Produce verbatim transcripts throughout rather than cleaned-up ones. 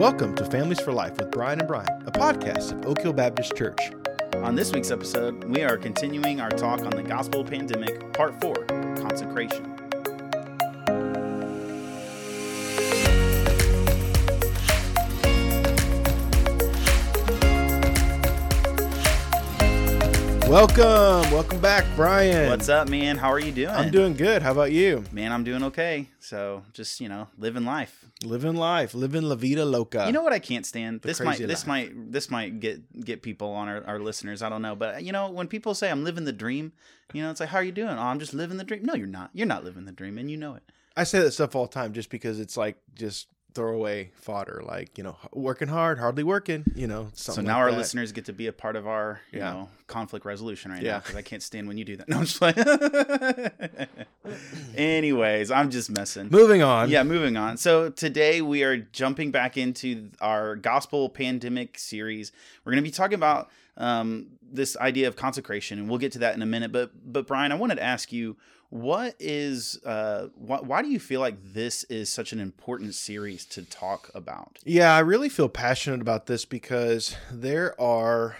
Welcome to Families for Life with Brian and Brian, a podcast of Oak Hill Baptist Church. On this week's episode, we are continuing our talk on the Gospel Pandemic, Part four, Consecration. Welcome. Welcome back, Brian. What's up, man? How are you doing? I'm doing good. How about you? Man, I'm doing okay. So just, you know, living life. Living life. Living La Vida Loca. You know what I can't stand? The this might life. this might this might get get people on our, our listeners. I don't know. But you know, when people say I'm living the dream, you know, it's like, how are you doing? Oh, I'm just living the dream. No, you're not. You're not living the dream, and you know it. I say that stuff all the time just because it's like just throwaway fodder, like, you know, working hard, hardly working, you know. So now like our that. listeners get to be a part of our, you yeah. know, conflict resolution right yeah. now, because I can't stand when you do that. No, I'm just like, anyways, I'm just messing. Moving on. Yeah, moving on. So today we are jumping back into our Gospel Pandemic series. We're going to be talking about um, this idea of consecration, and we'll get to that in a minute. But, but Brian, I wanted to ask you, What is, uh, wh- why do you feel like this is such an important series to talk about? Yeah, I really feel passionate about this because there are,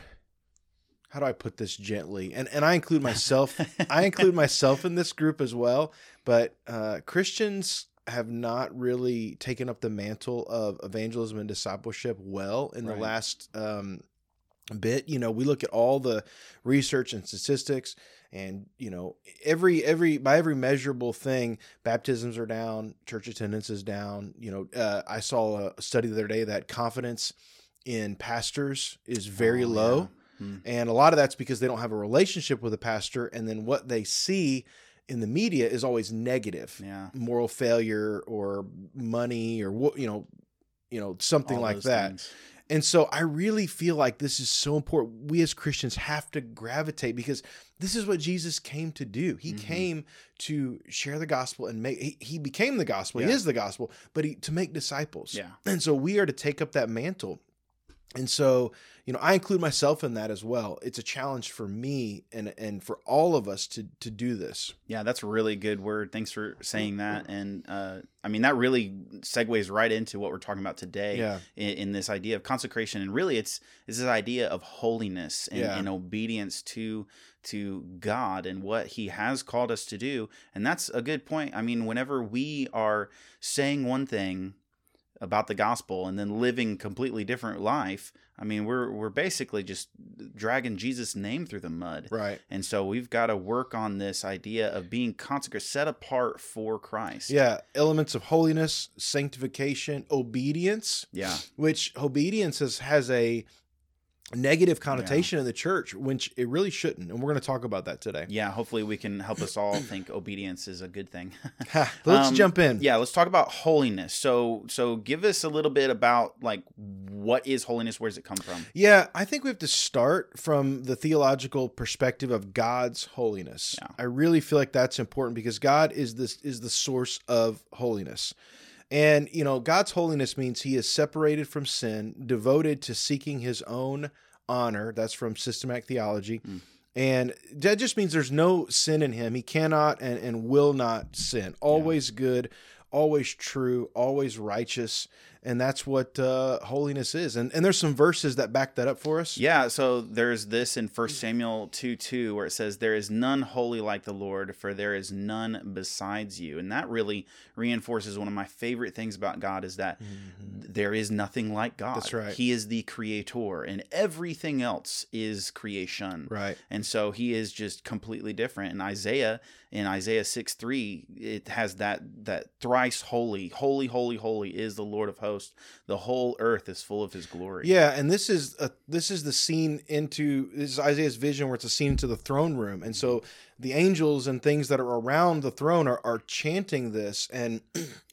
how do I put this gently? And and I include myself, I include myself in this group as well, but uh, Christians have not really taken up the mantle of evangelism and discipleship well in right. the last um, bit. You know, we look at all the research and statistics, and, you know, every, every, by every measurable thing, baptisms are down, church attendance is down. You know, uh, I saw a study the other day that confidence in pastors is very oh, low. Yeah. Hmm. And a lot of that's because they don't have a relationship with a pastor. And then what they see in the media is always negative, yeah. moral failure or money or what, you know, you know, something All like that. Things. And so I really feel like this is so important. We as Christians have to gravitate, because this is what Jesus came to do. He mm-hmm. came to share the gospel and make, he, he became the gospel. Yeah. He is the gospel, but he, to make disciples. Yeah. And so we are to take up that mantle. And so, you know, I include myself in that as well. It's a challenge for me and and for all of us to to do this. Yeah, that's a really good word. Thanks for saying that. And uh, I mean, that really segues right into what we're talking about today yeah. in, in this idea of consecration. And really, it's, it's this idea of holiness and, yeah. and obedience to to God and what he has called us to do. And that's a good point. I mean, whenever we are saying one thing about the gospel and then living completely different life, I mean, we're we're basically just dragging Jesus' name through the mud. Right. And so we've got to work on this idea of being consecrated, set apart for Christ. Yeah. Elements of holiness, sanctification, obedience. Yeah. Which obedience is, has a negative connotation yeah. in the church, which it really shouldn't. And we're going to talk about that today. Yeah. Hopefully we can help us all think obedience is a good thing. Let's um, jump in. Yeah. Let's talk about holiness. So, so give us a little bit about, like, what is holiness? Where does it come from? Yeah. I think we have to start from the theological perspective of God's holiness. Yeah. I really feel like that's important, because God is this, is the source of holiness. And, you know, God's holiness means he is separated from sin, devoted to seeking his own honor. That's from systematic theology. Mm. And that just means there's no sin in him. He cannot and, and will not sin. Always yeah. good, always true, always righteous. And that's what uh, holiness is. And and there's some verses that back that up for us. Yeah, so there's this in First Samuel two two where it says, "There is none holy like the Lord, for there is none besides you." And that really reinforces one of my favorite things about God, is that mm-hmm. there is nothing like God. That's right. He is the creator, and everything else is creation. Right. And so he is just completely different. And Isaiah, in Isaiah six three, it has that that thrice holy, holy, holy, holy is the Lord of hosts. The whole earth is full of his glory. Yeah, and this is a, this is the scene into, this is Isaiah's vision where it's a scene into the throne room. And so the angels and things that are around the throne are, are chanting this and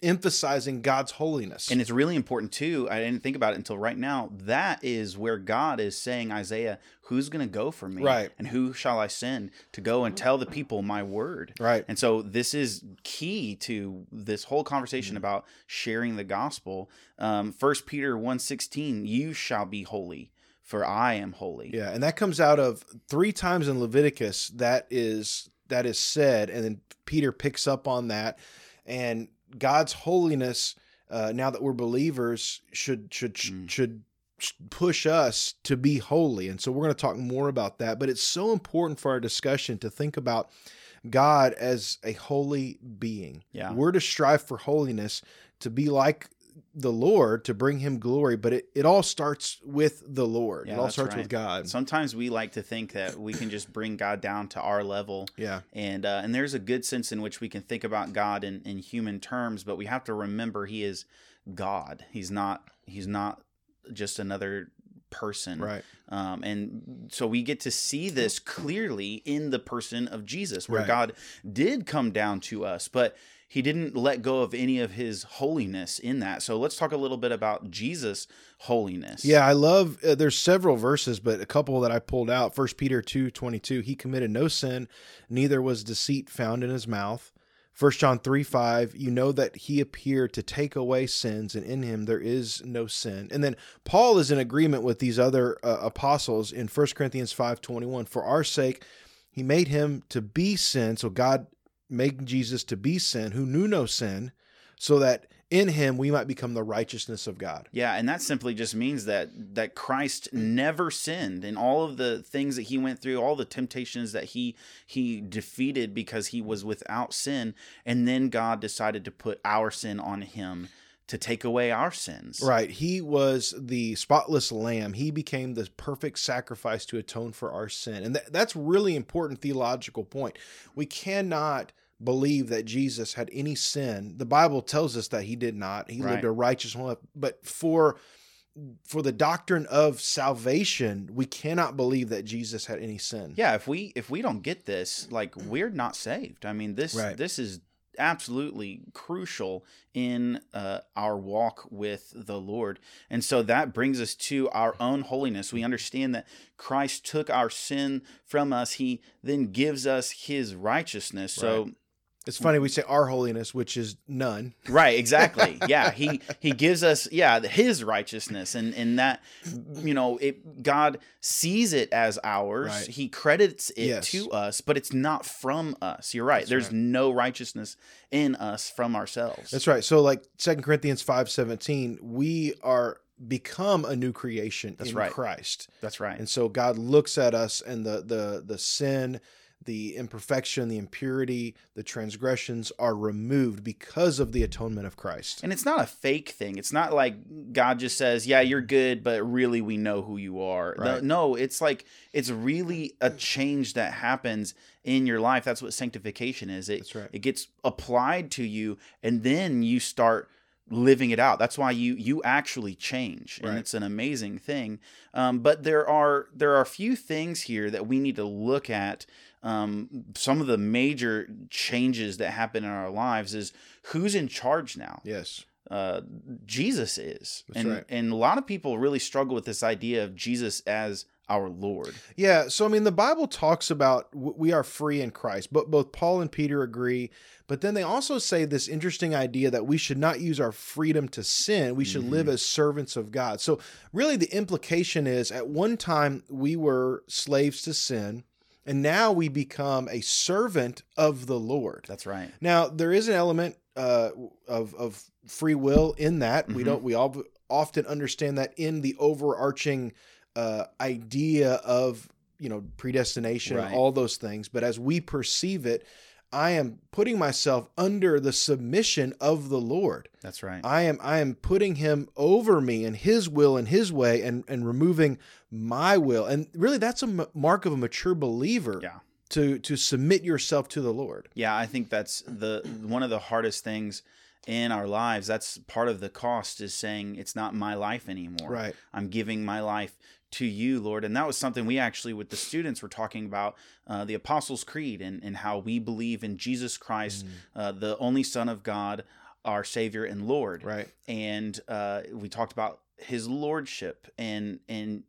emphasizing God's holiness. And it's really important too. I didn't think about it until right now. That is where God is saying, Isaiah, who's going to go for me? Right. And who shall I send to go and tell the people my word? Right. And so this is key to this whole conversation mm-hmm. about sharing the gospel. Um, First Peter one sixteen, you shall be holy, for I am holy. Yeah, and that comes out of three times in Leviticus that is that is said, and then Peter picks up on that, and God's holiness uh, now that we're believers, should should mm. should push us to be holy. And so we're going to talk more about that. But it's so important for our discussion to think about God as a holy being. Yeah. We're to strive for holiness, to be like the Lord, to bring him glory, but it, it all starts with the Lord. Yeah, it all starts right. with God. Sometimes we like to think that we can just bring God down to our level. Yeah. And uh, and there's a good sense in which we can think about God in, in human terms, but we have to remember he is God. He's not he's not just another person. Right. Um, and so we get to see this clearly in the person of Jesus, where right. God did come down to us, but he didn't let go of any of his holiness in that. So let's talk a little bit about Jesus' holiness. Yeah, I love, uh, there's several verses, but a couple that I pulled out. First Peter two twenty-two, he committed no sin, neither was deceit found in his mouth. First John three five, you know that he appeared to take away sins, and in him there is no sin. And then Paul is in agreement with these other uh, apostles in First Corinthians five twenty-one, for our sake he made him to be sin, so God making Jesus to be sin, who knew no sin, so that in him we might become the righteousness of God. Yeah, and that simply just means that that Christ never sinned, and all of the things that he went through, all the temptations that he he defeated because he was without sin, and then God decided to put our sin on him to take away our sins. Right. He was the spotless lamb. He became the perfect sacrifice to atone for our sin. And th- that's really important theological point. We cannot believe that Jesus had any sin. The Bible tells us that he did not. He right. lived a righteous life. But for for the doctrine of salvation, we cannot believe that Jesus had any sin. Yeah, if we if we don't get this, like, we're not saved. I mean, this right. this is absolutely crucial in uh, our walk with the Lord. And so that brings us to our own holiness. We understand that Christ took our sin from us. He then gives us his righteousness. Right. So it's funny, we say our holiness, which is none. Right, exactly. Yeah, he he gives us, yeah, his righteousness. And, and that, you know, it, God sees it as ours. Right. He credits it yes. to us, but it's not from us. You're right. That's There's right. no righteousness in us from ourselves. That's right. So like Second Corinthians five seventeen, we are become a new creation That's in right. Christ. That's right. And so God looks at us and the the the sin, the imperfection, the impurity, the transgressions are removed because of the atonement of Christ. And it's not a fake thing. It's not like God just says, yeah, you're good, but really we know who you are. Right. No, it's like, it's really a change that happens in your life. That's what sanctification is. It, That's right. It gets applied to you, and then you start living it out. That's why you you actually change, and right. it's an amazing thing. Um, but there are there are a few things here that we need to look at. Um, some of the major changes that happen in our lives is who's in charge now. Yes. Uh, Jesus is. That's and, right. and a lot of people really struggle with this idea of Jesus as our Lord. Yeah. So, I mean, the Bible talks about we are free in Christ, but both Paul and Peter agree. But then they also say this interesting idea that we should not use our freedom to sin. We should mm-hmm. live as servants of God. So really the implication is at one time we were slaves to sin, and now we become a servant of the Lord. That's right. Now, there is an element uh, of of free will in that. Mm-hmm. We don't. We all often understand that in the overarching uh, idea of, you know, predestination right. and all those things. But as we perceive it, I am putting myself under the submission of the Lord. That's right. I am I am putting him over me and his will and his way, and, and removing my will. And really, that's a mark of a mature believer. Yeah. To to submit yourself to the Lord. Yeah, I think that's the one of the hardest things in our lives. That's part of the cost, is saying it's not my life anymore. Right. I'm giving my life to you, Lord. And that was something we actually, with the students, were talking about uh, the Apostles' Creed and, and how we believe in Jesus Christ, mm. uh, the only Son of God, our Savior and Lord. Right. And uh, we talked about his lordship. And, and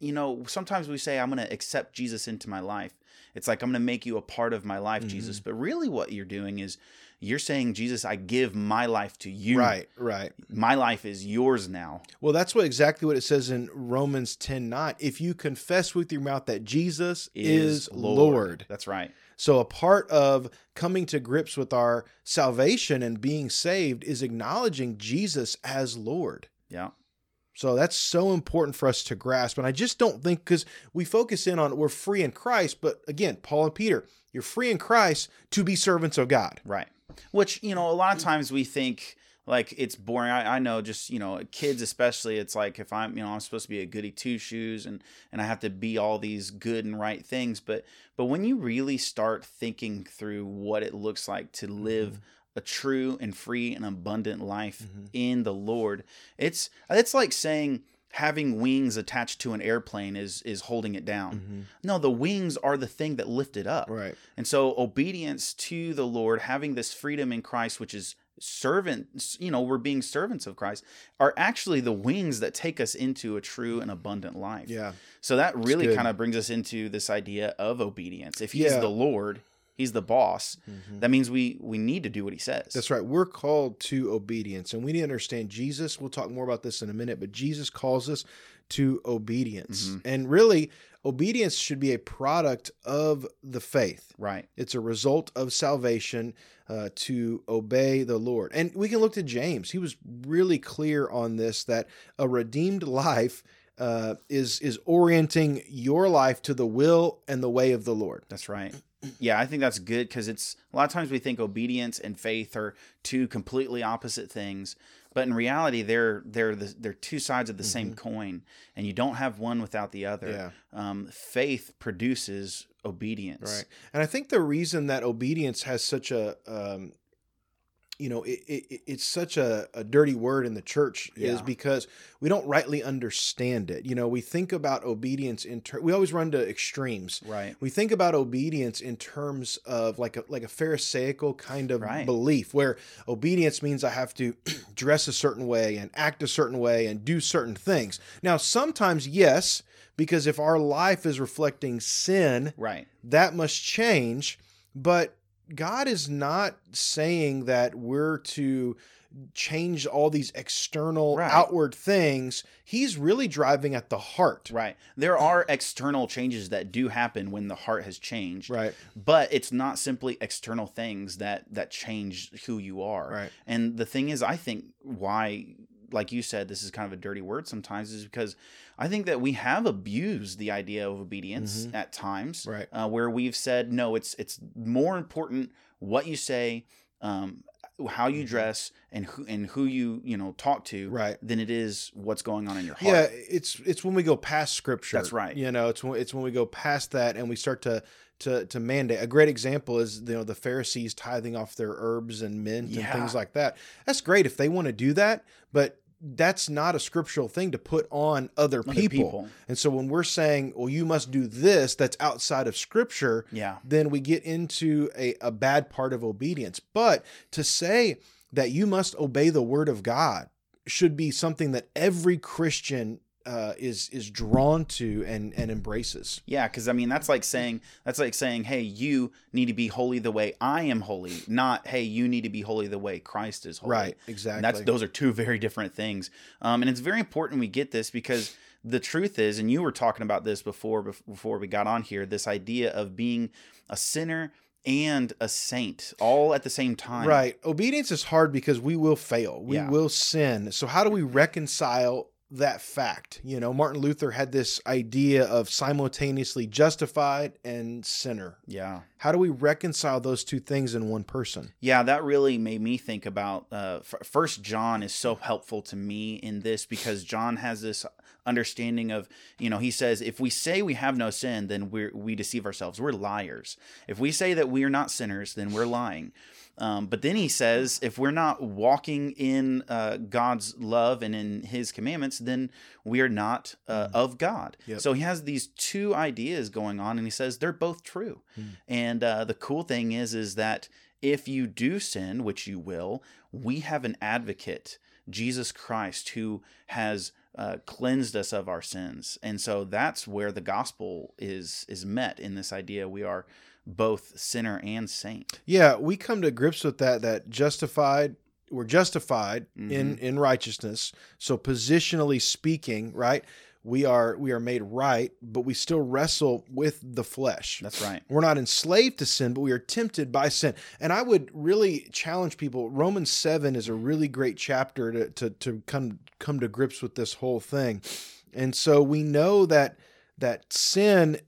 you know, sometimes we say, I'm going to accept Jesus into my life. It's like, I'm going to make you a part of my life, mm-hmm. Jesus. But really what you're doing is you're saying, Jesus, I give my life to you. Right, right. My life is yours now. Well, that's what exactly what it says in Romans ten nine. If you confess with your mouth that Jesus is, is Lord. Lord. That's right. So a part of coming to grips with our salvation and being saved is acknowledging Jesus as Lord. Yeah. So that's so important for us to grasp. And I just don't think, because we focus in on we're free in Christ, but again, Paul and Peter, you're free in Christ to be servants of God. Right. Which, you know, a lot of times we think like it's boring. I, I know just, you know, kids especially, it's like if I'm, you know, I'm supposed to be a goody two-shoes and, and I have to be all these good and right things. But, but when you really start thinking through what it looks like to live mm-hmm. a true and free and abundant life mm-hmm. in the Lord. It's it's like saying having wings attached to an airplane is is holding it down. Mm-hmm. No, the wings are the thing that lift it up. Right. And so obedience to the Lord, having this freedom in Christ, which is servants, you know, we're being servants of Christ, are actually the wings that take us into a true and abundant life. Yeah. So that really kind of brings us into this idea of obedience. If he's yeah. the Lord, he's the boss. Mm-hmm. That means we we need to do what he says. That's right. We're called to obedience, and we need to understand Jesus. We'll talk more about this in a minute, but Jesus calls us to obedience. Mm-hmm. And really, obedience should be a product of the faith. Right. It's a result of salvation uh, to obey the Lord. And we can look to James. He was really clear on this, that a redeemed life uh, is is orienting your life to the will and the way of the Lord. That's right. Yeah, I think that's good because it's a lot of times we think obedience and faith are two completely opposite things, but in reality, they're they're the, they're two sides of the mm-hmm. same coin, and you don't have one without the other. Yeah. Um, faith produces obedience, right? And I think the reason that obedience has such a um, you know, it, it, it's such a, a dirty word in the church yeah. is because we don't rightly understand it. You know, we think about obedience in ter- we always run to extremes. Right. We think about obedience in terms of like a like a Pharisaical kind of right. belief, where obedience means I have to dress a certain way and act a certain way and do certain things. Now, sometimes, yes, because if our life is reflecting sin, right. that must change, but God is not saying that we're to change all these external, right. outward things. He's really driving at the heart. Right. There are external changes that do happen when the heart has changed. Right. But it's not simply external things that that change who you are. Right. And the thing is, I think why, like you said, this is kind of a dirty word sometimes, is because I think that we have abused the idea of obedience mm-hmm. at times, right. uh, where we've said, no, it's it's more important what you say, um, how you dress, and who and who you you know talk to, right. than it is what's going on in your heart. Yeah, it's it's when we go past Scripture. That's right. You know, it's when, it's when we go past that and we start to. To, to mandate. A great example is, you know, the Pharisees tithing off their herbs and mint yeah. and things like that. That's great if they want to do that, but that's not a scriptural thing to put on other, other people. people. And so when we're saying, well, you must do this, that's outside of Scripture, yeah. then we get into a, a bad part of obedience. But to say that you must obey the Word of God should be something that every Christian Uh, is is drawn to and and embraces. Yeah, because I mean that's like saying that's like saying, hey, you need to be holy the way I am holy, not hey, you need to be holy the way Christ is holy. Right, exactly. And that's those are two very different things, um, and it's very important we get this because the truth is, and you were talking about this before before we got on here, this idea of being a sinner and a saint all at the same time. Right. Obedience is hard because we will fail, we yeah. will sin. So how do we reconcile that fact? You know, Martin Luther had this idea of simultaneously justified and sinner. Yeah. How do we reconcile those two things in one person? Yeah, that really made me think about uh, First John is so helpful to me in this because John has this understanding of, you know, he says, if we say we have no sin, then we we deceive ourselves. We're liars. If we say that we are not sinners, then we're lying. Um, but then he says, if we're not walking in uh, God's love and in his commandments, then we are not uh, mm-hmm. of God. Yep. So he has these two ideas going on, and he says they're both true. Mm-hmm. And uh, the cool thing is, is that if you do sin, which you will, we have an advocate, Jesus Christ, who has Uh, cleansed us of our sins. And so that's where the gospel is is met in this idea we are both sinner and saint. Yeah, we come to grips with that, that justified, we're justified mm-hmm. in, in righteousness. So positionally speaking, right, we are we are made right, but we still wrestle with the flesh. That's right. We're not enslaved to sin, but we are tempted by sin. And I would really challenge people. Romans seven is a really great chapter to to, to come come to grips with this whole thing. And so we know that that sin.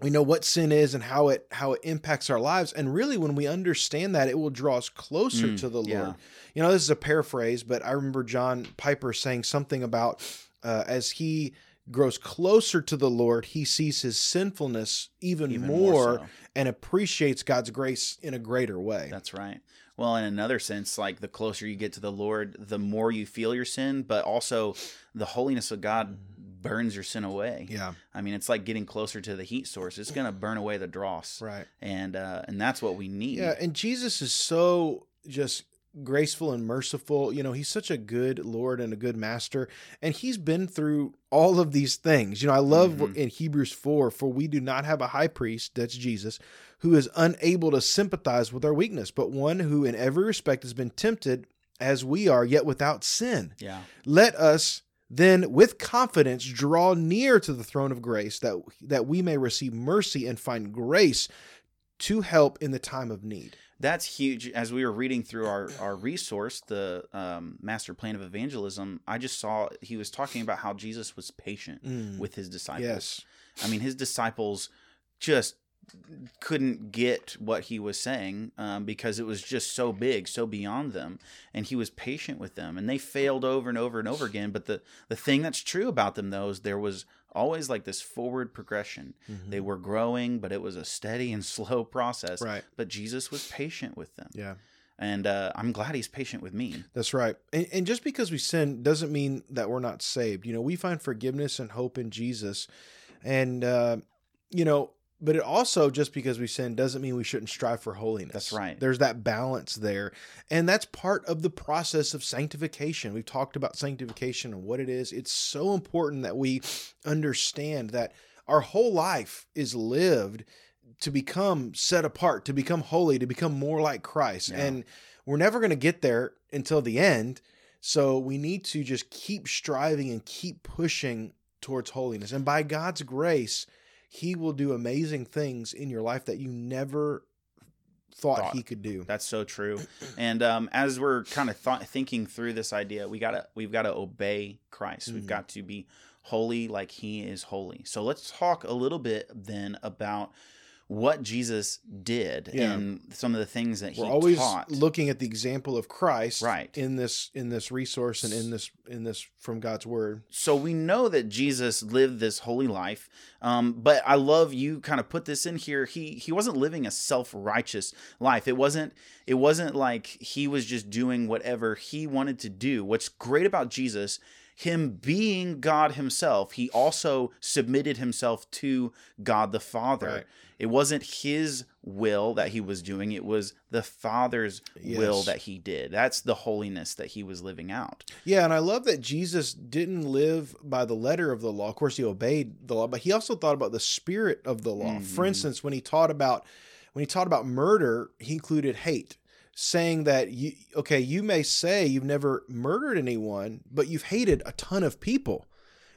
We know what sin is and how it how it impacts our lives. And really, when we understand that, it will draw us closer mm, to the Lord. Yeah. You know, this is a paraphrase, but I remember John Piper saying something about uh, as he grows closer to the Lord, he sees his sinfulness even, even more, more so. And appreciates God's grace in a greater way. That's right. Well, in another sense, like the closer you get to the Lord, the more you feel your sin, but also the holiness of God burns your sin away. Yeah. I mean, it's like getting closer to the heat source. It's going to burn away the dross. Right. And uh, and that's what we need. Yeah, and Jesus is so just graceful and merciful. You know, he's such a good Lord and a good master, and he's been through all of these things. You know, I love mm-hmm. in Hebrews four, for we do not have a high priest, that's Jesus, who is unable to sympathize with our weakness, but one who in every respect has been tempted as we are, yet without sin. Yeah. Let us then with confidence draw near to the throne of grace that that we may receive mercy and find grace to help in the time of need. That's huge. As we were reading through our, our resource, the um, Master Plan of Evangelism, I just saw he was talking about how Jesus was patient mm. with his disciples. Yes. I mean, his disciples just couldn't get what he was saying um, because it was just so big, so beyond them. And he was patient with them. And they failed over and over and over again. But the, the thing that's true about them, though, is there was always like this forward progression. Mm-hmm. They were growing, but it was a steady and slow process. Right. But Jesus was patient with them. Yeah. And uh, I'm glad he's patient with me. That's right. And, and just because we sin doesn't mean that we're not saved. You know, we find forgiveness and hope in Jesus. And, uh, you know, but it also, just because we sin doesn't mean we shouldn't strive for holiness. That's right. There's that balance there. And that's part of the process of sanctification. We've talked about sanctification and what it is. It's so important that we understand that our whole life is lived to become set apart, to become holy, to become more like Christ. Yeah. And we're never going to get there until the end. So we need to just keep striving and keep pushing towards holiness. And by God's grace, He will do amazing things in your life that you never thought, thought. He could do. That's so true. And um, as we're kind of th- thinking through this idea, we gotta we've got to obey Christ. Mm-hmm. We've got to be holy like He is holy. So let's talk a little bit then about what Jesus did yeah. and some of the things that We're he always taught. Looking at the example of Christ right. in this in this resource and in this in this from God's word. So we know that Jesus lived this holy life, um, but I love you kind of put this in here. He he wasn't living a self-righteous life. It wasn't it wasn't like he was just doing whatever he wanted to do. What's great about Jesus, Him being God himself, he also submitted himself to God the Father. Right. It wasn't his will that he was doing. It was the Father's yes. will that he did. That's the holiness that he was living out. Yeah, and I love that Jesus didn't live by the letter of the law. Of course, he obeyed the law, but he also thought about the spirit of the law. Mm-hmm. For instance, when he taught about when he taught about murder, he included hate. Saying that, you okay, you may say you've never murdered anyone, but you've hated a ton of people.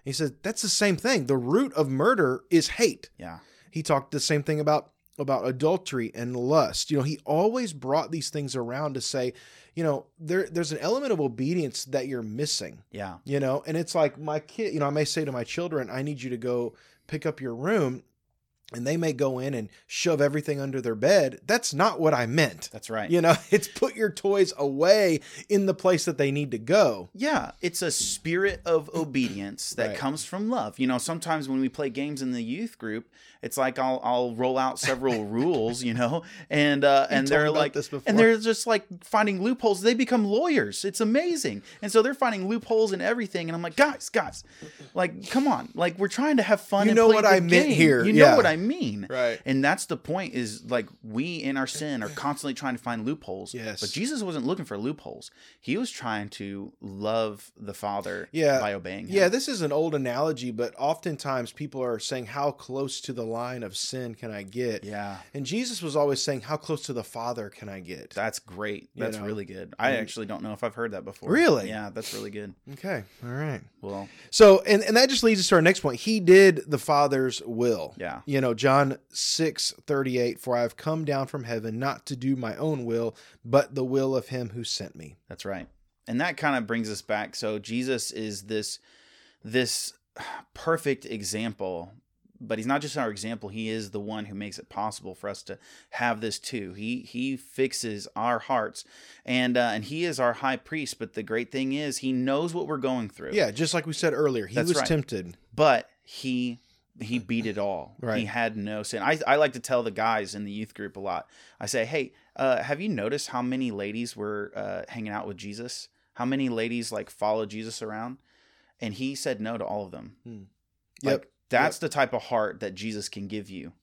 And he says, that's the same thing. The root of murder is hate. Yeah. He talked the same thing about, about adultery and lust. You know, he always brought these things around to say, you know, there there's an element of obedience that you're missing. Yeah. You know, and it's like my kid, you know, I may say to my children, I need you to go pick up your room. And they may go in and shove everything under their bed. That's not what I meant. That's right. You know, it's put your toys away in the place that they need to go. Yeah, it's a spirit of obedience that right. comes from love. You know, sometimes when we play games in the youth group, it's like I'll I'll roll out several rules, you know, and uh, and they're like, and they're just like finding loopholes. They become lawyers. It's amazing, and so they're finding loopholes in everything. And I'm like, guys, guys, like, come on, like we're trying to have fun. You and know play what I game. meant here. You yeah. know what I mean. Right. And that's the point, is like, we in our sin are constantly trying to find loopholes. Yes. But Jesus wasn't looking for loopholes. He was trying to love the Father yeah. by obeying him. Yeah, this is an old analogy, but oftentimes people are saying, how close to the line of sin can I get? Yeah. And Jesus was always saying, how close to the Father can I get? That's great. That's you know? really good. I mm-hmm. actually don't know if I've heard that before. Really? Yeah, that's really good. Okay. All right. Well. So, and, and that just leads us to our next point. He did the Father's will. Yeah. You know, John six thirty-eight, for I have come down from heaven not to do my own will, but the will of him who sent me. That's right. And that kind of brings us back. So Jesus is this, this perfect example, but he's not just our example. He is the one who makes it possible for us to have this too. He he fixes our hearts, and uh, and he is our high priest. But the great thing is, he knows what we're going through. Yeah, just like we said earlier, he That's was right. tempted, but he. He beat it all. Right. He had no sin. I, I like to tell the guys in the youth group a lot. I say, hey, uh, have you noticed how many ladies were uh, hanging out with Jesus? How many ladies like followed Jesus around? And he said no to all of them. Hmm. Like, yep. That's yep. the type of heart that Jesus can give you.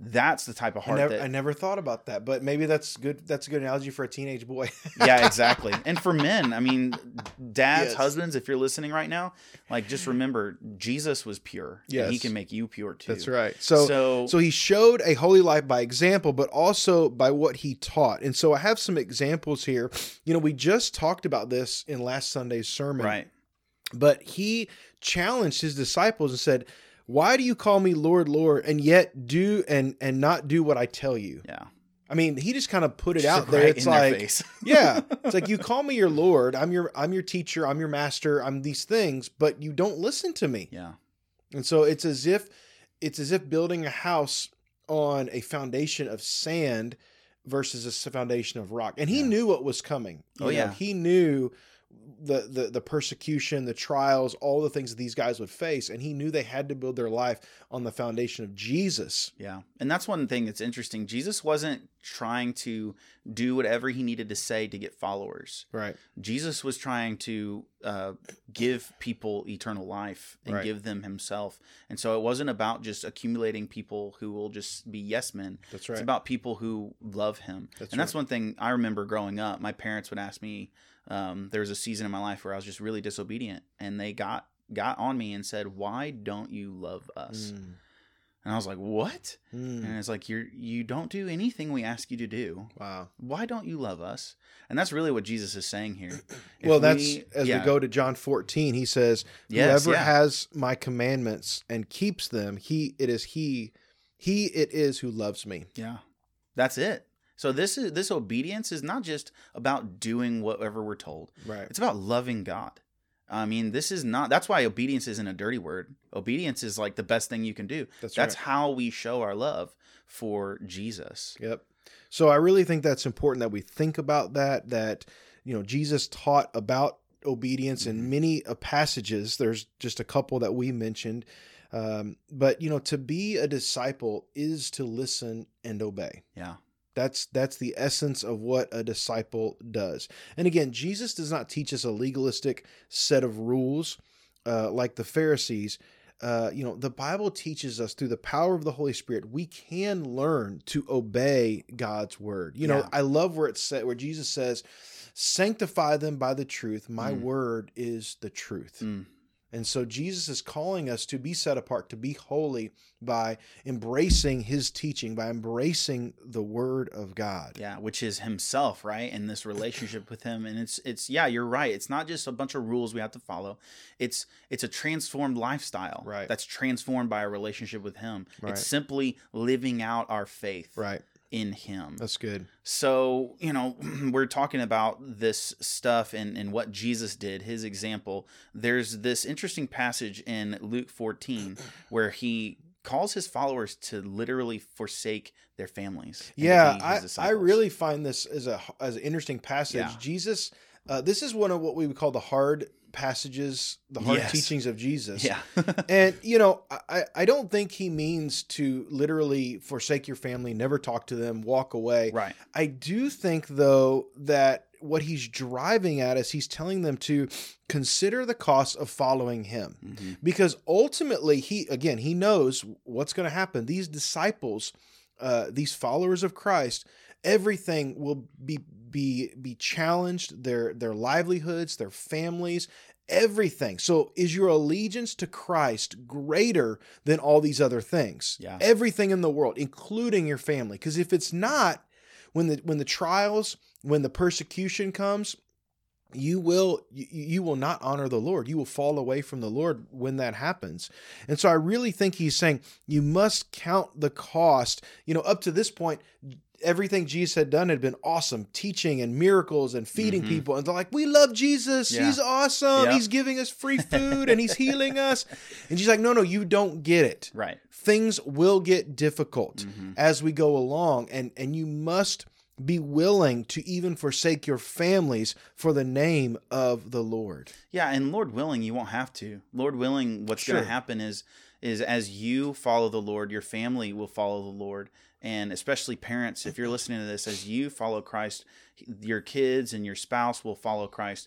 That's the type of heart I never, that... I never thought about that, but maybe that's good. That's a good analogy for a teenage boy. Yeah, exactly. And for men, I mean, dads, yes. husbands, if you're listening right now, like, just remember, Jesus was pure. Yes. And he can make you pure too. That's right. So, so, so he showed a holy life by example, but also by what he taught. And so I have some examples here. You know, we just talked about this in last Sunday's sermon. Right. But he challenged his disciples and said, why do you call me Lord, Lord, and yet do and and not do what I tell you? Yeah. I mean, he just kind of put it just out there. Right it's in like, their face. Yeah, it's like, you call me your Lord. I'm your I'm your teacher. I'm your master. I'm these things, but you don't listen to me. Yeah. And so it's as if it's as if building a house on a foundation of sand versus a foundation of rock. And he yeah. knew what was coming. You oh know, yeah. He knew. The, the the persecution, the trials, all the things that these guys would face. And he knew they had to build their life on the foundation of Jesus. Yeah. And that's one thing that's interesting. Jesus wasn't trying to do whatever he needed to say to get followers. Right. Jesus was trying to uh, give people eternal life and right. give them himself. And so it wasn't about just accumulating people who will just be yes men. That's right. It's about people who love him. That's and right. that's one thing I remember growing up. My parents would ask me, Um, there was a season in my life where I was just really disobedient, and they got, got on me and said, why don't you love us? Mm. And I was like, what? Mm. And it's like, you're, you don't do anything we ask you to do. Wow. Why don't you love us? And that's really what Jesus is saying here. If well, that's, we, as yeah. we go to John fourteen, he says, yes, whoever yeah. has my commandments and keeps them, he, it is he, he, it is who loves me. Yeah. That's it. So this is this obedience is not just about doing whatever we're told. Right. It's about loving God. I mean, this is not. That's why obedience isn't a dirty word. Obedience is like the best thing you can do. That's, that's right. how we show our love for Jesus. Yep. So I really think that's important that we think about that. That, you know, Jesus taught about obedience mm-hmm. in many uh, passages. There's just a couple that we mentioned, um, but you know, to be a disciple is to listen and obey. Yeah. That's that's the essence of what a disciple does. And again, Jesus does not teach us a legalistic set of rules uh, like the Pharisees. Uh, you know, the Bible teaches us through the power of the Holy Spirit, we can learn to obey God's word. You know, yeah. I love where it's said, where Jesus says, "Sanctify them by the truth. My mm. word is the truth." Mm. And so Jesus is calling us to be set apart, to be holy by embracing his teaching, by embracing the word of God. Yeah, which is himself, right? And this relationship with him. And it's, it's yeah, you're right. It's not just a bunch of rules we have to follow. It's it's a transformed lifestyle right. that's transformed by a relationship with him. Right. It's simply living out our faith. Right. in him. That's good. So, you know, we're talking about this stuff and, and what Jesus did, his example. There's this interesting passage in Luke fourteen where he calls his followers to literally forsake their families. Yeah, I, I really find this as a as an interesting passage. Yeah. Jesus, uh, this is one of what we would call the hard passages, the hard yes. teachings of Jesus. Yeah. And, you know, I, I don't think he means to literally forsake your family, never talk to them, walk away. Right. I do think, though, that what he's driving at is he's telling them to consider the cost of following him. Mm-hmm. Because ultimately, he again, he knows what's going to happen. These disciples, uh, these followers of Christ, everything will be be be challenged, their their livelihoods, their families, everything. So is your allegiance to Christ greater than all these other things? Yeah. Everything in the world, including your family. Because if it's not, when the when the trials, when the persecution comes, you will you, you will not honor the Lord. You will fall away from the Lord when that happens. And so I really think he's saying you must count the cost. You know, up to this point, everything Jesus had done had been awesome, teaching and miracles and feeding mm-hmm. people. And they're like, we love Jesus. Yeah. He's awesome. Yep. He's giving us free food and he's healing us. And she's like, no, no, you don't get it. Right. Things will get difficult mm-hmm. as we go along. And, and you must be willing to even forsake your families for the name of the Lord. Yeah. And Lord willing, you won't have to. Lord willing, what's sure. going to happen is, is as you follow the Lord, your family will follow the Lord. And especially parents, if you're listening to this, as you follow Christ, your kids and your spouse will follow Christ.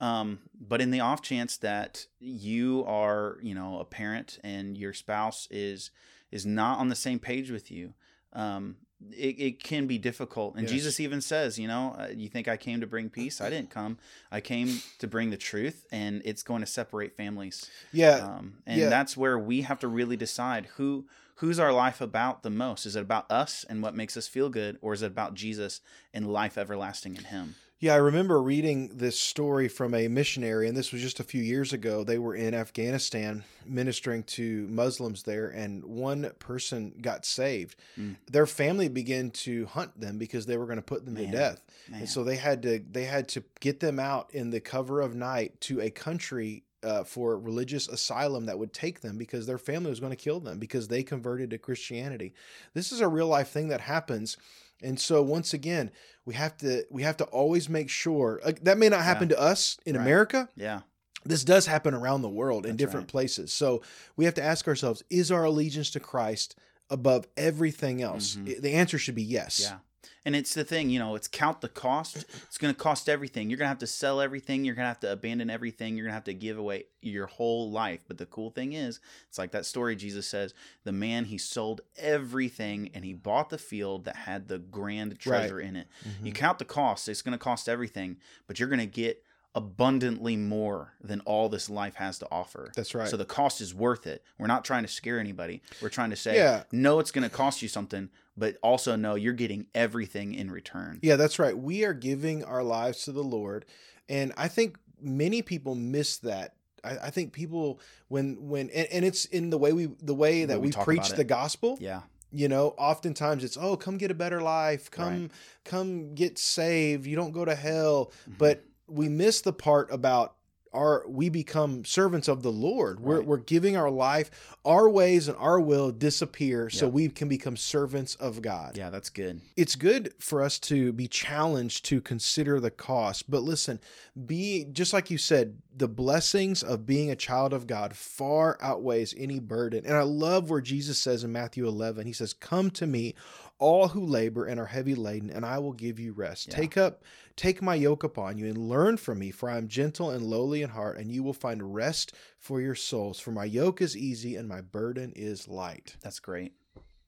Um, but in the off chance that you are, you know, a parent and your spouse is is not on the same page with you, um, it, it can be difficult. And yes. Jesus even says, you know, you think I came to bring peace? I didn't come. I came to bring the truth, and it's going to separate families. Yeah. Um, and yeah. that's where we have to really decide who... Who's our life about the most? Is it about us and what makes us feel good? Or is it about Jesus and life everlasting in him? Yeah, I remember reading this story from a missionary, and this was just a few years ago. They were in Afghanistan ministering to Muslims there, and one person got saved. Mm. Their family began to hunt them because they were going to put them Man. to death. Man. And so they had to they had to get them out in the cover of night to a country Uh, for religious asylum that would take them because their family was going to kill them because they converted to Christianity. This is a real life thing that happens. And so once again, we have to, we have to always make sure uh, that may not happen yeah. to us in right. America. Yeah. This does happen around the world That's in different right. places. So we have to ask ourselves, is our allegiance to Christ above everything else? Mm-hmm. The answer should be yes. Yeah. And it's the thing, you know, it's count the cost. It's going to cost everything. You're going to have to sell everything. You're going to have to abandon everything. You're going to have to give away your whole life. But the cool thing is, it's like that story Jesus says, the man, he sold everything and he bought the field that had the grand treasure right. in it. Mm-hmm. You count the cost. It's going to cost everything, but you're going to get abundantly more than all this life has to offer. That's right. So the cost is worth it. We're not trying to scare anybody. We're trying to say, yeah. no, it's going to cost you something, but also know you're getting everything in return. Yeah, that's right. We are giving our lives to the Lord. And I think many people miss that. I, I think people when, when, and, and it's in the way we, the way that we, we preach the gospel. Yeah. You know, oftentimes it's, oh, come get a better life. Come, right. come get saved. You don't go to hell. Mm-hmm. But we miss the part about our, we become servants of the Lord. We're, right. we're giving our life, our ways and our will disappear so yep. we can become servants of God. Yeah, that's good. It's good for us to be challenged to consider the cost. But listen, be just like you said, the blessings of being a child of God far outweighs any burden. And I love where Jesus says in Matthew eleven, he says, come to me, all who labor and are heavy laden, and I will give you rest. Yeah. Take up, take my yoke upon you and learn from me, for I am gentle and lowly in heart, and you will find rest for your souls. For my yoke is easy and my burden is light. That's great.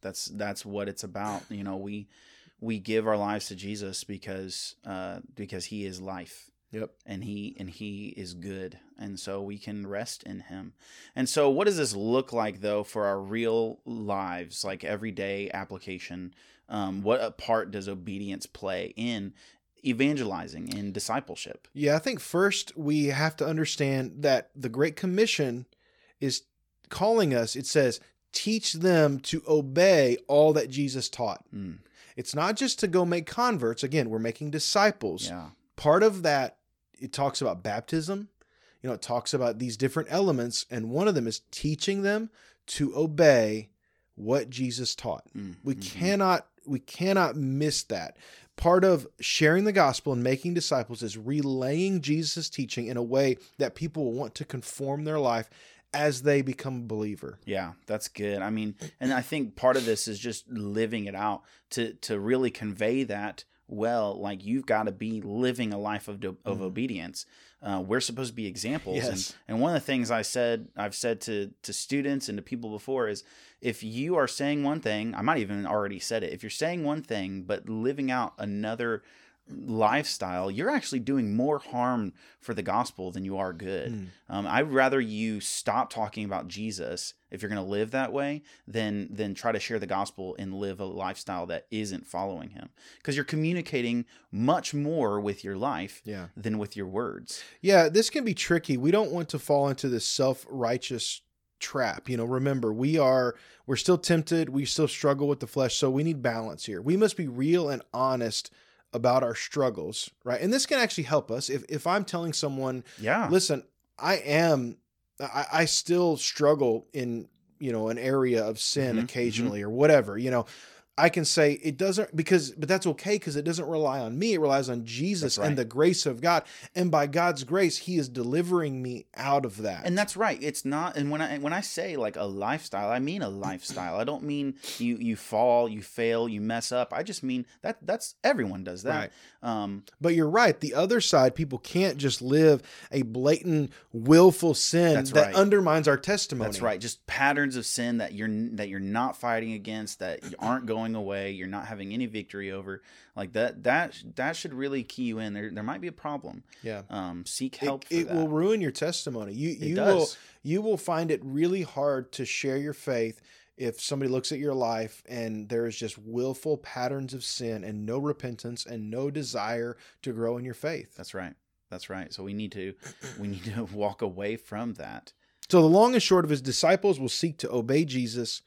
That's, that's what it's about. You know, we, we give our lives to Jesus because, uh, because he is life. Yep. And he and he is good. And so we can rest in him. And so what does this look like, though, for our real lives, like everyday application? Um, what a part does obedience play in evangelizing, in discipleship? Yeah, I think first we have to understand that the Great Commission is calling us. It says, teach them to obey all that Jesus taught. Mm. It's not just to go make converts. Again, we're making disciples. Yeah. Part of that, it talks about baptism, you know, it talks about these different elements, and one of them is teaching them to obey what Jesus taught. Mm, we mm-hmm. cannot we cannot miss that. Part of sharing the gospel and making disciples is relaying Jesus' teaching in a way that people will want to conform their life as they become a believer. Yeah, that's good. I mean, and I think part of this is just living it out to to really convey that well, like you've got to be living a life of of mm. obedience. Uh, we're supposed to be examples. Yes. And, and one of the things I said, I've said to, to students and to people before is, if you are saying one thing, I might even already said it. If you're saying one thing, but living out another lifestyle, you're actually doing more harm for the gospel than you are good. Mm. Um, I'd rather you stop talking about Jesus if you're going to live that way than than try to share the gospel and live a lifestyle that isn't following him, because you're communicating much more with your life yeah. than with your words. Yeah, this can be tricky. We don't want to fall into this self-righteous trap. You know, remember, we are, we're still tempted. We still struggle with the flesh. So we need balance here. We must be real and honest about our struggles, right? And this can actually help us. If if I'm telling someone, yeah, listen, I am, I, I still struggle in, you know, an area of sin mm-hmm. occasionally mm-hmm. or whatever, you know, I can say it doesn't because, but that's okay. Cause it doesn't rely on me. It relies on Jesus right. and the grace of God. And by God's grace, he is delivering me out of that. And that's right. It's not. And when I, when I say like a lifestyle, I mean a lifestyle. I don't mean you, you fall, you fail, you mess up. I just mean that that's everyone does that. Right. Um, but you're right. The other side, people can't just live a blatant willful sin that right. undermines our testimony. That's right. Just patterns of sin that you're, that you're not fighting against, that you aren't going away, you're not having any victory over, like that that that should really key you in. There there might be a problem. Yeah um seek help. It, it will ruin your testimony. You you will you will find it really hard to share your faith if somebody looks at your life and there is just willful patterns of sin and no repentance and no desire to grow in your faith. That's right that's right So we need to we need to walk away from that. So the long and short of his disciples will seek to obey Jesus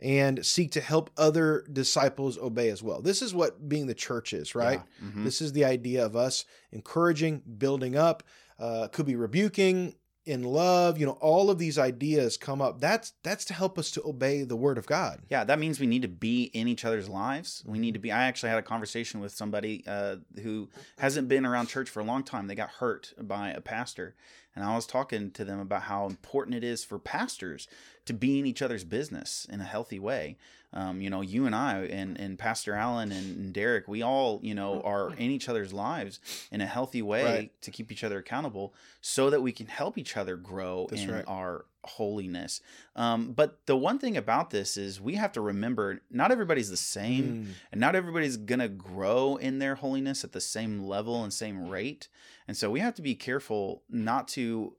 and seek to help other disciples obey as well. This is what being the church is, right? Yeah. Mm-hmm. This is the idea of us encouraging, building up, uh, could be rebuking in love. You know, all of these ideas come up. That's that's to help us to obey the word of God. Yeah, that means we need to be in each other's lives. We need to be. I actually had a conversation with somebody uh, who hasn't been around church for a long time. They got hurt by a pastor. And I was talking to them about how important it is for pastors to be in each other's business in a healthy way. Um, you know, you and I and, and Pastor Allen and, and Derek, we all, you know, are in each other's lives in a healthy way right. to keep each other accountable so that we can help each other grow That's in right. our holiness. Um, but the one thing about this is we have to remember not everybody's the same mm. and not everybody's going to grow in their holiness at the same level and same rate. And so we have to be careful not to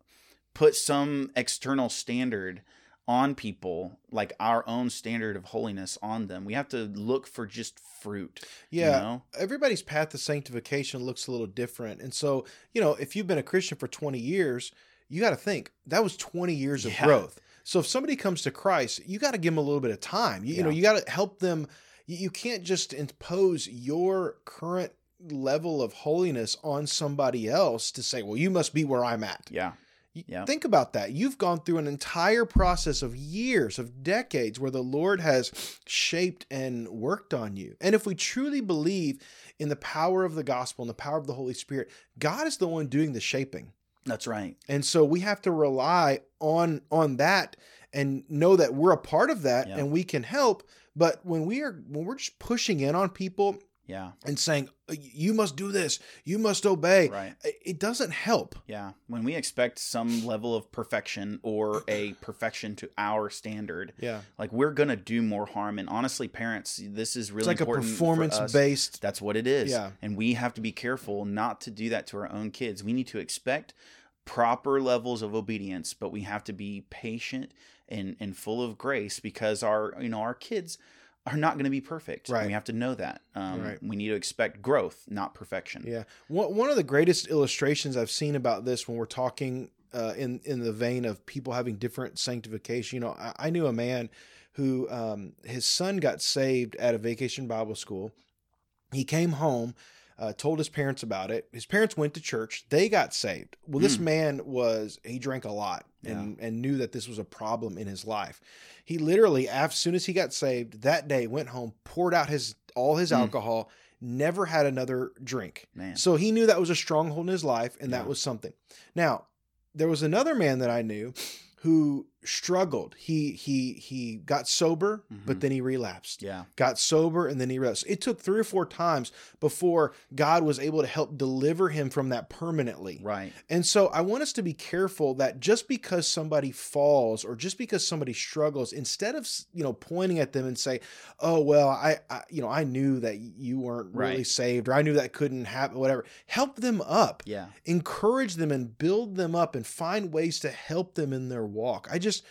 put some external standard on people, like our own standard of holiness on them. We have to look for just fruit. Yeah. You know? Everybody's path to sanctification looks a little different. And so, you know, if you've been a Christian for twenty years, you got to think that was twenty years yeah. of growth. So if somebody comes to Christ, you got to give them a little bit of time. You, yeah. you know, you got to help them. You can't just impose your current level of holiness on somebody else to say, well, you must be where I'm at. Yeah. Yeah. Think about that. You've gone through an entire process of years, of decades, where the Lord has shaped and worked on you. And if we truly believe in the power of the gospel and the power of the Holy Spirit, God is the one doing the shaping. That's right. And so we have to rely on on that and know that we're a part of that yeah. and we can help. But when we are when we're just pushing in on people yeah. and saying, you must do this, you must obey, right. it doesn't help. Yeah. When we expect some level of perfection or a perfection to our standard, yeah. like we're going to do more harm. And honestly, parents, this is really important. It's like important a performance-based. That's what it is. Yeah. And we have to be careful not to do that to our own kids. We need to expect proper levels of obedience, but we have to be patient and, and full of grace, because our, you know, our kids are not going to be perfect. Right. And we have to know that. Um, right. We need to expect growth, not perfection. Yeah. One of the greatest illustrations I've seen about this when we're talking uh, in, in the vein of people having different sanctification, you know, I, I knew a man who um, his son got saved at a vacation Bible school. He came home, uh, told his parents about it. His parents went to church. They got saved. Well, this mm. man was, he drank a lot. And, yeah. and knew that this was a problem in his life. He literally, as soon as he got saved, that day went home, poured out his all his mm. alcohol, never had another drink. Man. So he knew that was a stronghold in his life, and yeah. that was something. Now, there was another man that I knew who struggled. He he he got sober, mm-hmm. but then he relapsed. Yeah. Got sober and then he relapsed. It took three or four times before God was able to help deliver him from that permanently. Right. And so I want us to be careful that just because somebody falls or just because somebody struggles, instead of, you know, pointing at them and say, "Oh, well, I, I you know, I knew that you weren't really right. saved, or I knew that couldn't happen," whatever. Help them up. Yeah. Encourage them and build them up and find ways to help them in their walk. I just,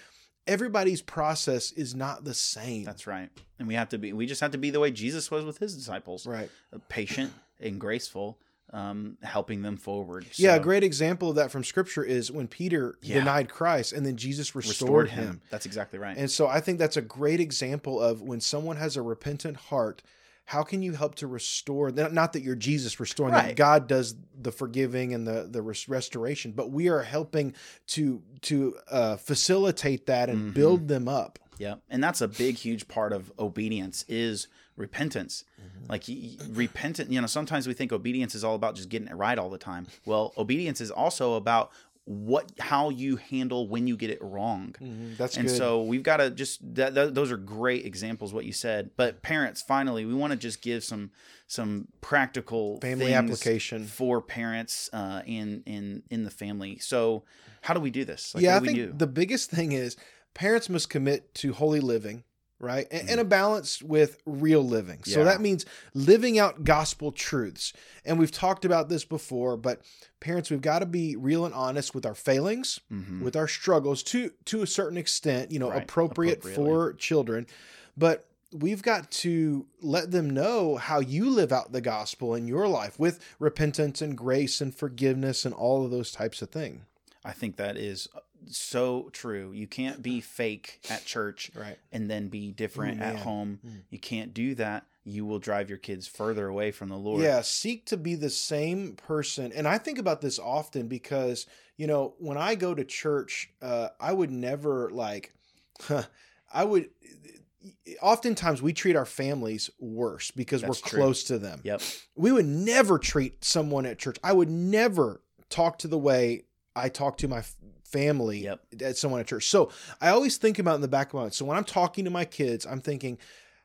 everybody's process is not the same. That's right. And we have to be, we just have to be the way Jesus was with his disciples. Right. Patient and graceful, um, helping them forward. So, yeah. A great example of that from scripture is when Peter yeah. denied Christ and then Jesus restored, restored him. him. That's exactly right. And so I think that's a great example of when someone has a repentant heart, how can you help to restore? Not that you're Jesus restoring, right. that God does the forgiving and the, the restoration, but we are helping to to uh, facilitate that and mm-hmm. build them up. Yeah, and that's a big, huge part of obedience is repentance. Mm-hmm. Like repentant, you know, sometimes we think obedience is all about just getting it right all the time. Well, obedience is also about what, how you handle when you get it wrong. Mm-hmm, that's and good. So we've got to just, th- th- those are great examples, what you said, but parents, finally, we want to just give some, some practical family application for parents, uh, in, in, in the family. So how do we do this? Like, yeah, what do I think we do? The biggest thing is parents must commit to holy living. Right. And, and a balance with real living. So yeah. that means living out gospel truths. And we've talked about this before, but parents, we've got to be real and honest with our failings, mm-hmm. with our struggles to, to a certain extent, you know, right. appropriate for children, but we've got to let them know how you live out the gospel in your life with repentance and grace and forgiveness and all of those types of things. I think that is so true. You can't be fake at church right. and then be different Ooh, at home. Mm. You can't do that. You will drive your kids further away from the Lord. Yeah, seek to be the same person. And I think about this often because, you know, when I go to church, uh, I would never like, huh, I would... Oftentimes we treat our families worse because That's we're true. Close to them. Yep. We would never treat someone at church. I would never talk to the way I talk to my family yep. at someone at church. So I always think about in the back of my mind. So when I'm talking to my kids, I'm thinking,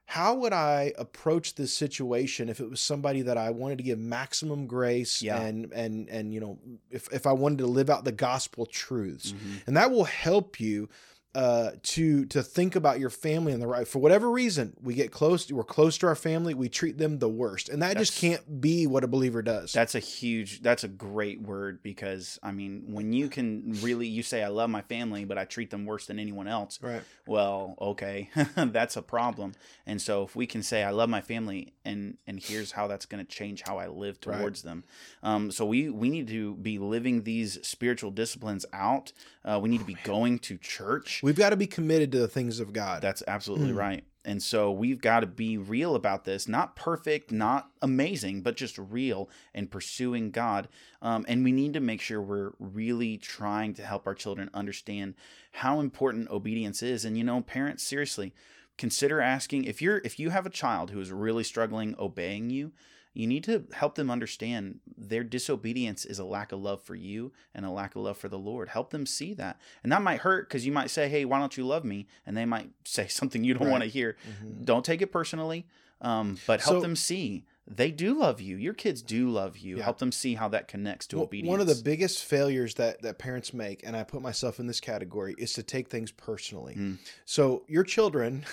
how would I approach this situation if it was somebody that I wanted to give maximum grace yeah. and, and, and, you know, if, if I wanted to live out the gospel truths mm-hmm. and that will help you uh, to, to think about your family in the right, for whatever reason we get close, we're close to our family. We treat them the worst. And that that's, just can't be what a believer does. That's a huge, that's a great word because I mean, when you can really, you say, I love my family, but I treat them worse than anyone else. Right. Well, okay, that's a problem. And so if we can say, I love my family and, and here's how that's going to change how I live towards right. them. Um, so we, we need to be living these spiritual disciplines out. Uh, we need to be going to church. We've got to be committed to the things of God. That's absolutely mm. right. And so we've got to be real about this, not perfect, not amazing, but just real and pursuing God. Um, and we need to make sure we're really trying to help our children understand how important obedience is. And, you know, parents, seriously, consider asking if you're if you have a child who is really struggling obeying you, you need to help them understand their disobedience is a lack of love for you and a lack of love for the Lord. Help them see that. And that might hurt because you might say, hey, why don't you love me? And they might say something you don't right. want to hear. Mm-hmm. Don't take it personally, um, but help so, them see they do love you. Your kids do love you. Yeah. Help them see how that connects to well, obedience. One of the biggest failures that, that parents make, and I put myself in this category, is to take things personally. Mm. So your children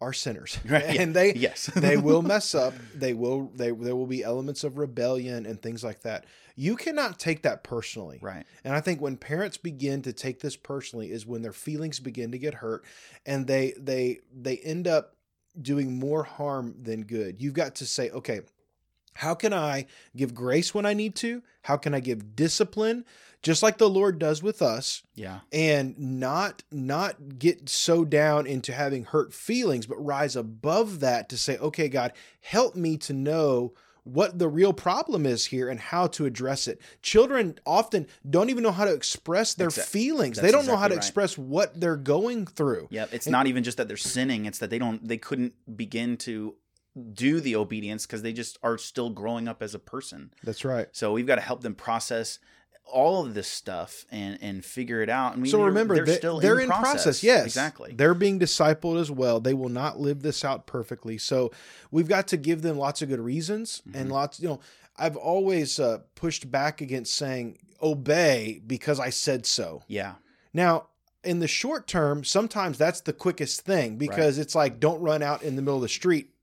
are sinners, right? and yeah. they yes. they will mess up. They will they there will be elements of rebellion and things like that. You cannot take that personally. Right. And I think when parents begin to take this personally is when their feelings begin to get hurt, and they they they end up doing more harm than good. You've got to say, okay, how can I give grace when I need to? How can I give discipline, just like the Lord does with us? Yeah. And not not get so down into having hurt feelings, but rise above that to say, okay, God, help me to know what the real problem is here and how to address it. Children often don't even know how to express their exactly. feelings. That's they don't exactly know how to right. express what they're going through. Yeah. It's and, not even just that they're sinning. It's that they don't, they couldn't begin to do the obedience because they just are still growing up as a person. That's right. So we've got to help them process all of this stuff and and figure it out. And we, so remember, they're, they're, they're still they're in, in process. process. Yes, exactly. They're being discipled as well. They will not live this out perfectly. So we've got to give them lots of good reasons mm-hmm. and lots, you know, I've always uh, pushed back against saying obey because I said so. Yeah. Now, in the short term, sometimes that's the quickest thing because right. it's like, don't run out in the middle of the street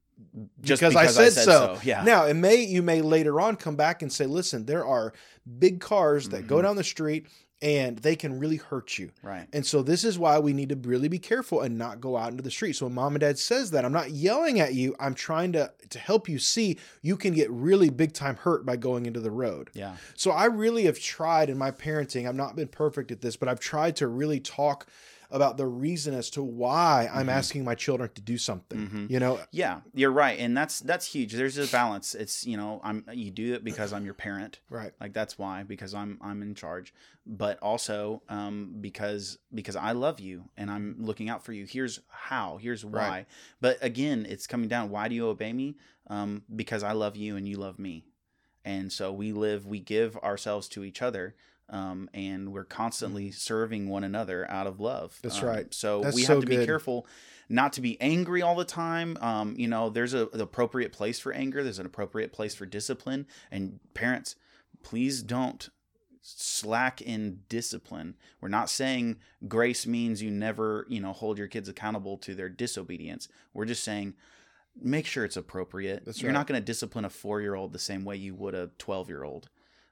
just because, because I, said I said so. so. Yeah. Now, it may you may later on come back and say, listen, there are big cars that mm-hmm. go down the street and they can really hurt you. Right. And so this is why we need to really be careful and not go out into the street. So when mom and dad says that, I'm not yelling at you. I'm trying to, to help you see you can get really big time hurt by going into the road. Yeah. So I really have tried in my parenting. I've not been perfect at this, but I've tried to really talk about the reason as to why I'm mm-hmm. asking my children to do something, mm-hmm. you know? Yeah, you're right. And that's, that's huge. There's a balance. It's, you know, I'm, you do it because I'm your parent, right? Like that's why, because I'm, I'm in charge, but also, um, because, because I love you and I'm looking out for you. Here's how, here's why. Right. But again, it's coming down. Why do you obey me? Um, because I love you and you love me. And so we live, we give ourselves to each other. Um, and we're constantly serving one another out of love. That's um, right. So That's we have so to be good. careful not to be angry all the time. Um, you know, there's a, an appropriate place for anger. There's an appropriate place for discipline. And parents, please don't slack in discipline. We're not saying grace means you never, you know, hold your kids accountable to their disobedience. We're just saying, make sure it's appropriate. That's You're right. not going to discipline a four-year-old the same way you would a twelve-year-old.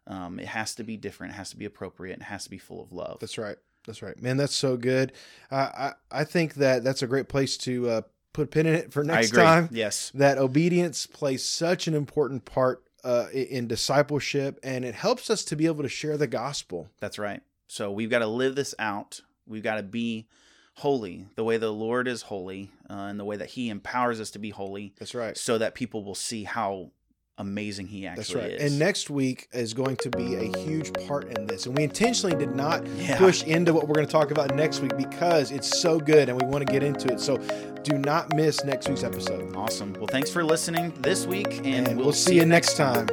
Um, it has to be different. It has to be appropriate. And it has to be full of love. That's right. That's right, man. That's so good. Uh, I, I think that that's a great place to uh, put a pin in it for next I agree. time. Yes. That obedience plays such an important part uh, in discipleship, and it helps us to be able to share the gospel. That's right. So we've got to live this out. We've got to be holy the way the Lord is holy uh, and the way that he empowers us to be holy. That's right. So that people will see how amazing he actually That's right. is. And next week is going to be a huge part in this. And we intentionally did not yeah. push into what we're going to talk about next week because it's so good and we want to get into it. So do not miss next week's episode. Awesome. Well, thanks for listening this week, and, and we'll, we'll see, see you next time.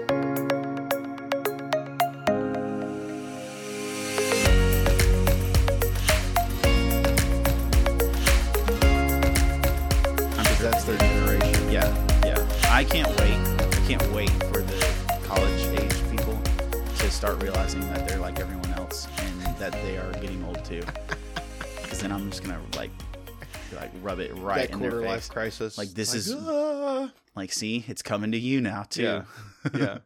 That's their generation. Yeah. Yeah. I can't wait. Can't wait for the college age people to start realizing that they're like everyone else and that they are getting old too. Because then I'm just gonna like, like rub it right that in their face. Life crisis. Like this like, is uh... like, see, it's coming to you now too. Yeah, yeah,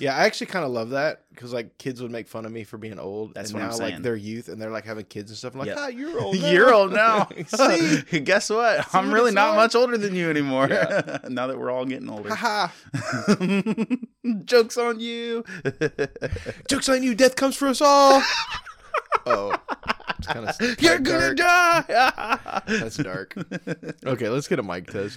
yeah. I actually kind of love that because like kids would make fun of me for being old. That's and what now, I'm saying. Like they're youth and they're like having kids and stuff. I'm like, yep. ah, you're old. Now. You're old now. See, guess what? See I'm really not like? much older than you anymore. Yeah. Now that we're all getting older. Ha ha. Joke's on you. Joke's on you. Death comes for us all. Oh, it's kind of you're gonna dark. die. That's dark. Okay, let's get a mic test.